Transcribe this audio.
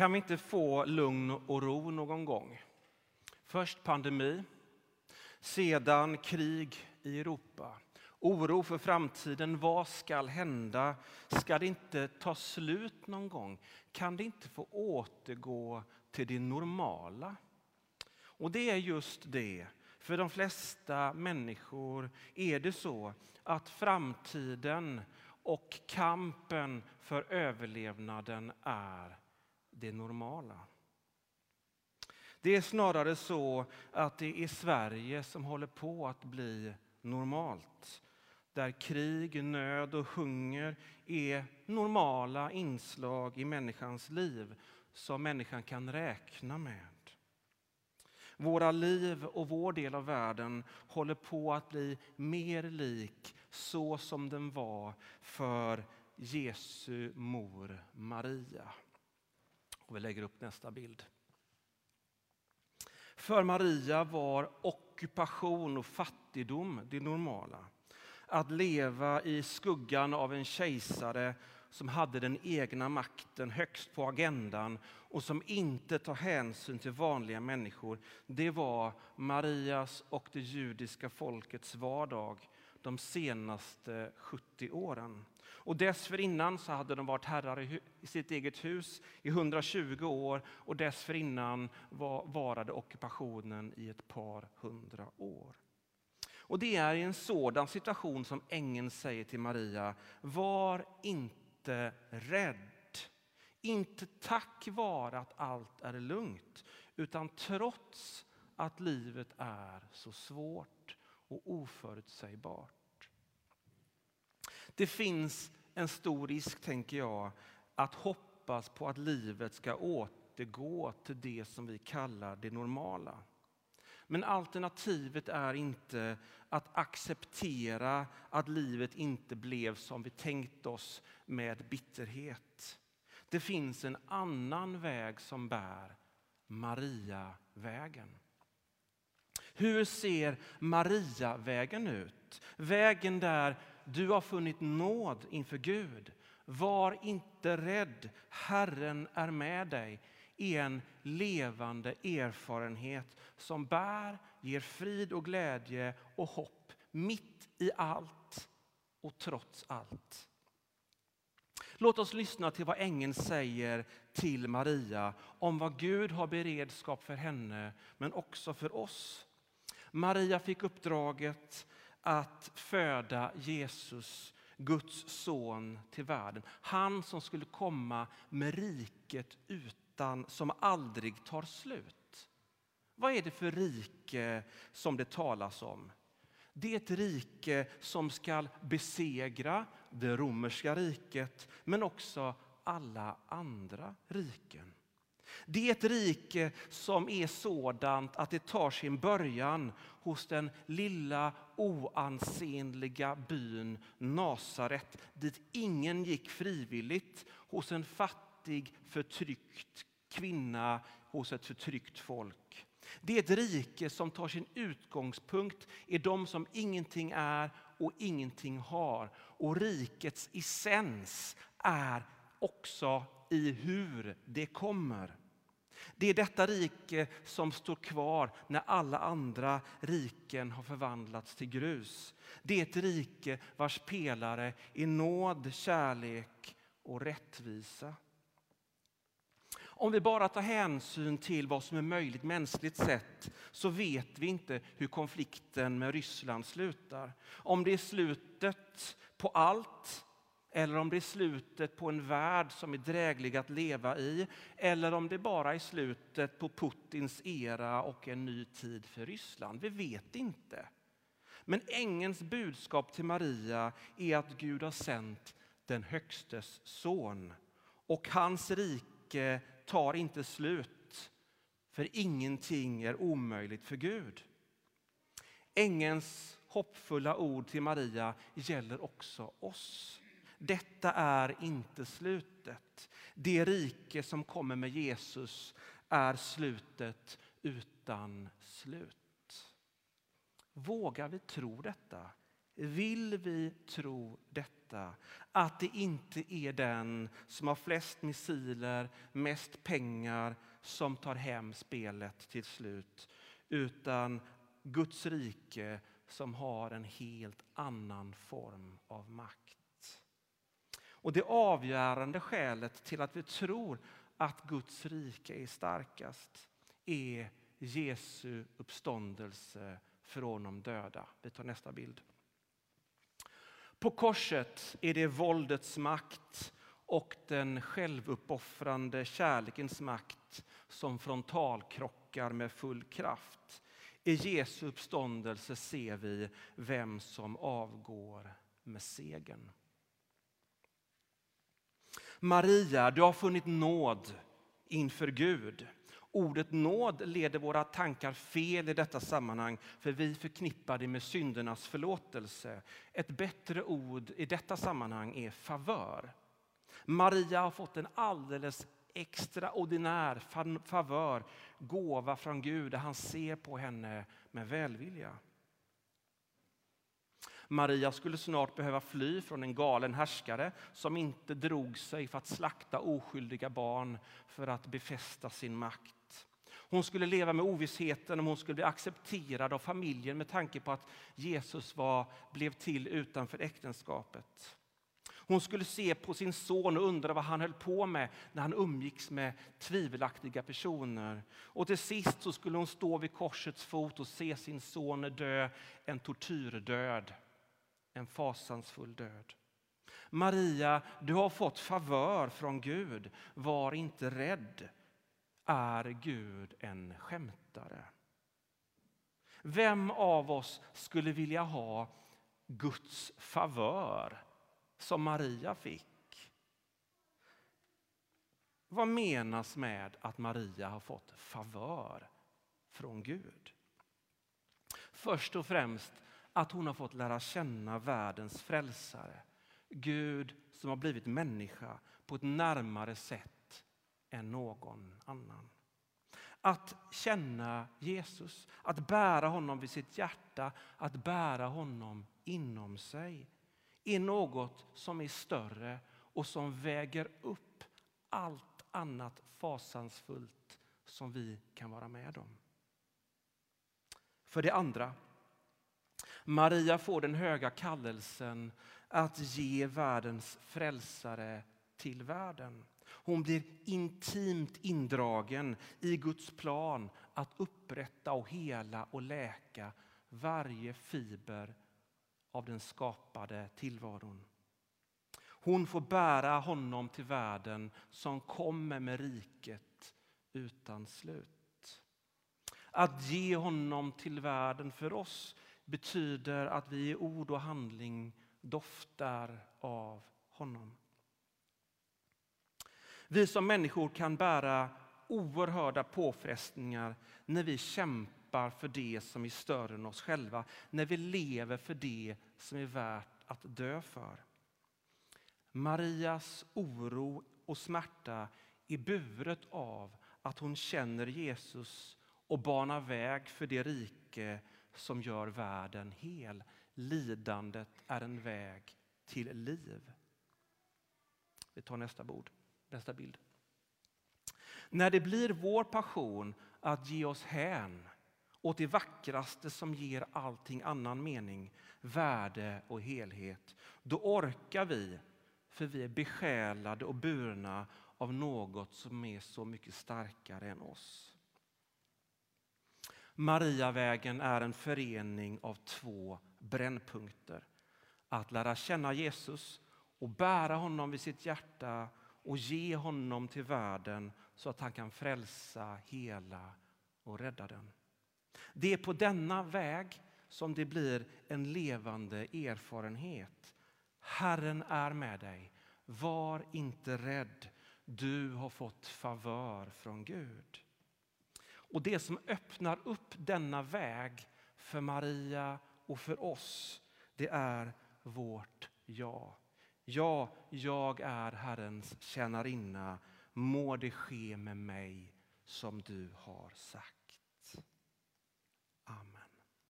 Kan vi inte få lugn och ro någon gång? Först pandemi, sedan krig i Europa. Oro för framtiden, vad ska hända? Ska det inte ta slut någon gång? Kan det inte få återgå till det normala? Och det är just det. För de flesta människor är det så att framtiden och kampen för överlevnaden är det normala. Det är snarare så att det är Sverige som håller på att bli normalt. Där krig, nöd och hunger är normala inslag i människans liv som människan kan räkna med. Våra liv och vår del av världen håller på att bli mer lik så som den var för Jesu mor Maria. Och vi lägger upp nästa bild. För Maria var ockupation och fattigdom det normala. Att leva i skuggan av en kejsare som hade den egna makten högst på agendan och som inte tar hänsyn till vanliga människor. Det var Marias och det judiska folkets vardag de senaste 70 åren. Och dessförinnan så hade de varit herrar i sitt eget hus i 120 år och dessförinnan varade ockupationen i ett par hundra år. Och det är i en sådan situation som ängeln säger till Maria: var inte rädd, inte tack vare att allt är lugnt, utan trots att livet är så svårt och oförutsägbart. Det finns en stor risk, tänker jag, att hoppas på att livet ska återgå till det som vi kallar det normala. Men alternativet är inte att acceptera att livet inte blev som vi tänkt oss med bitterhet. Det finns en annan väg som bär, Mariavägen. Hur ser Mariavägen ut? Vägen där du har funnit nåd inför Gud. Var inte rädd, Herren är med dig. Är en levande erfarenhet som bär, ger frid och glädje och hopp mitt i allt och trots allt. Låt oss lyssna till vad ängeln säger till Maria om vad Gud har beredskap för henne men också för oss. Maria fick uppdraget att föda Jesus, Guds son, till världen. Han som skulle komma med riket ut. Som aldrig tar slut. Vad är det för rike som det talas om? Det är ett rike som ska besegra det romerska riket, men också alla andra riken. Det är ett rike som är sådant att det tar sin början hos den lilla oansenliga byn Nasaret, dit ingen gick frivilligt, hos en fattig, förtryckt kvinna, hos ett förtryckt folk. Det är ett rike som tar sin utgångspunkt i de som ingenting är och ingenting har. Och rikets essens är också i hur det kommer. Det är detta rike som står kvar när alla andra riken har förvandlats till grus. Det är ett rike vars pelare är nåd, kärlek och rättvisa. Om vi bara tar hänsyn till vad som är möjligt mänskligt sett så vet vi inte hur konflikten med Ryssland slutar. Om det är slutet på allt, eller om det är slutet på en värld som är dräglig att leva i, eller om det bara är slutet på Putins era och en ny tid för Ryssland. Vi vet inte. Men ängelns budskap till Maria är att Gud har sänt den högstes son, och hans rike tar inte slut, för ingenting är omöjligt för Gud. Ängelns hoppfulla ord till Maria gäller också oss. Detta är inte slutet. Det rike som kommer med Jesus är slutet utan slut. Vågar vi tro detta Vill vi tro detta? Att det inte är den som har flest missiler, mest pengar som tar hem spelet till slut. Utan Guds rike som har en helt annan form av makt. Och det avgörande skälet till att vi tror att Guds rike är starkast är Jesu uppståndelse från de döda. Vi tar nästa bild. På korset är det våldets makt och den självuppoffrande kärlekens makt som frontalkrockar med full kraft. I Jesu uppståndelse ser vi vem som avgår med segern. Maria, du har funnit nåd inför Gud. Ordet nåd leder våra tankar fel i detta sammanhang, för vi förknippar det med syndernas förlåtelse. Ett bättre ord i detta sammanhang är favör. Maria har fått en alldeles extraordinär favör, gåva från Gud, där han ser på henne med välvilja. Maria skulle snart behöva fly från en galen härskare som inte drog sig för att slakta oskyldiga barn för att befästa sin makt. Hon skulle leva med ovissheten om hon skulle bli accepterad av familjen med tanke på att Jesus blev till utanför äktenskapet. Hon skulle se på sin son och undra vad han höll på med när han umgicks med tvivelaktiga personer. Och till sist så skulle hon stå vid korsets fot och se sin son dö en tortyrdöd. En fasansfull död. Maria, du har fått favör från Gud. Var inte rädd. Är Gud en skämtare? Vem av oss skulle vilja ha Guds favör som Maria fick? Vad menas med att Maria har fått favör från Gud? Först och främst att hon har fått lära känna världens frälsare. Gud som har blivit människa på ett närmare sätt än någon annan. Att känna Jesus, att bära honom vid sitt hjärta, att bära honom inom sig är något som är större och som väger upp allt annat fasansfullt som vi kan vara med om. För det andra, Maria får den höga kallelsen att ge världens frälsare till världen. Hon blir intimt indragen i Guds plan att upprätta och hela och läka varje fiber av den skapade tillvaron. Hon får bära honom till världen som kommer med riket utan slut. Att ge honom till världen för oss betyder att vi i ord och handling doftar av honom. Vi som människor kan bära oerhörda påfrestningar när vi kämpar för det som är större än oss själva. När vi lever för det som är värt att dö för. Marias oro och smärta är buret av att hon känner Jesus och banar väg för det rike som gör världen hel. Lidandet är en väg till liv. Vi tar nästa bild. När det blir vår passion att ge oss hän åt det vackraste som ger allting annan mening, värde och helhet, då orkar vi, för vi är besjälade och burna av något som är så mycket starkare än oss. Mariavägen är en förening av två brännpunkter. Att lära känna Jesus och bära honom vid sitt hjärta och ge honom till världen så att han kan frälsa, hela och rädda den. Det är på denna väg som det blir en levande erfarenhet. Herren är med dig. Var inte rädd. Du har fått favör från Gud. Och det som öppnar upp denna väg för Maria och för oss, det är vårt ja. Ja, jag är Herrens tjänarinna. Må det ske med mig som du har sagt.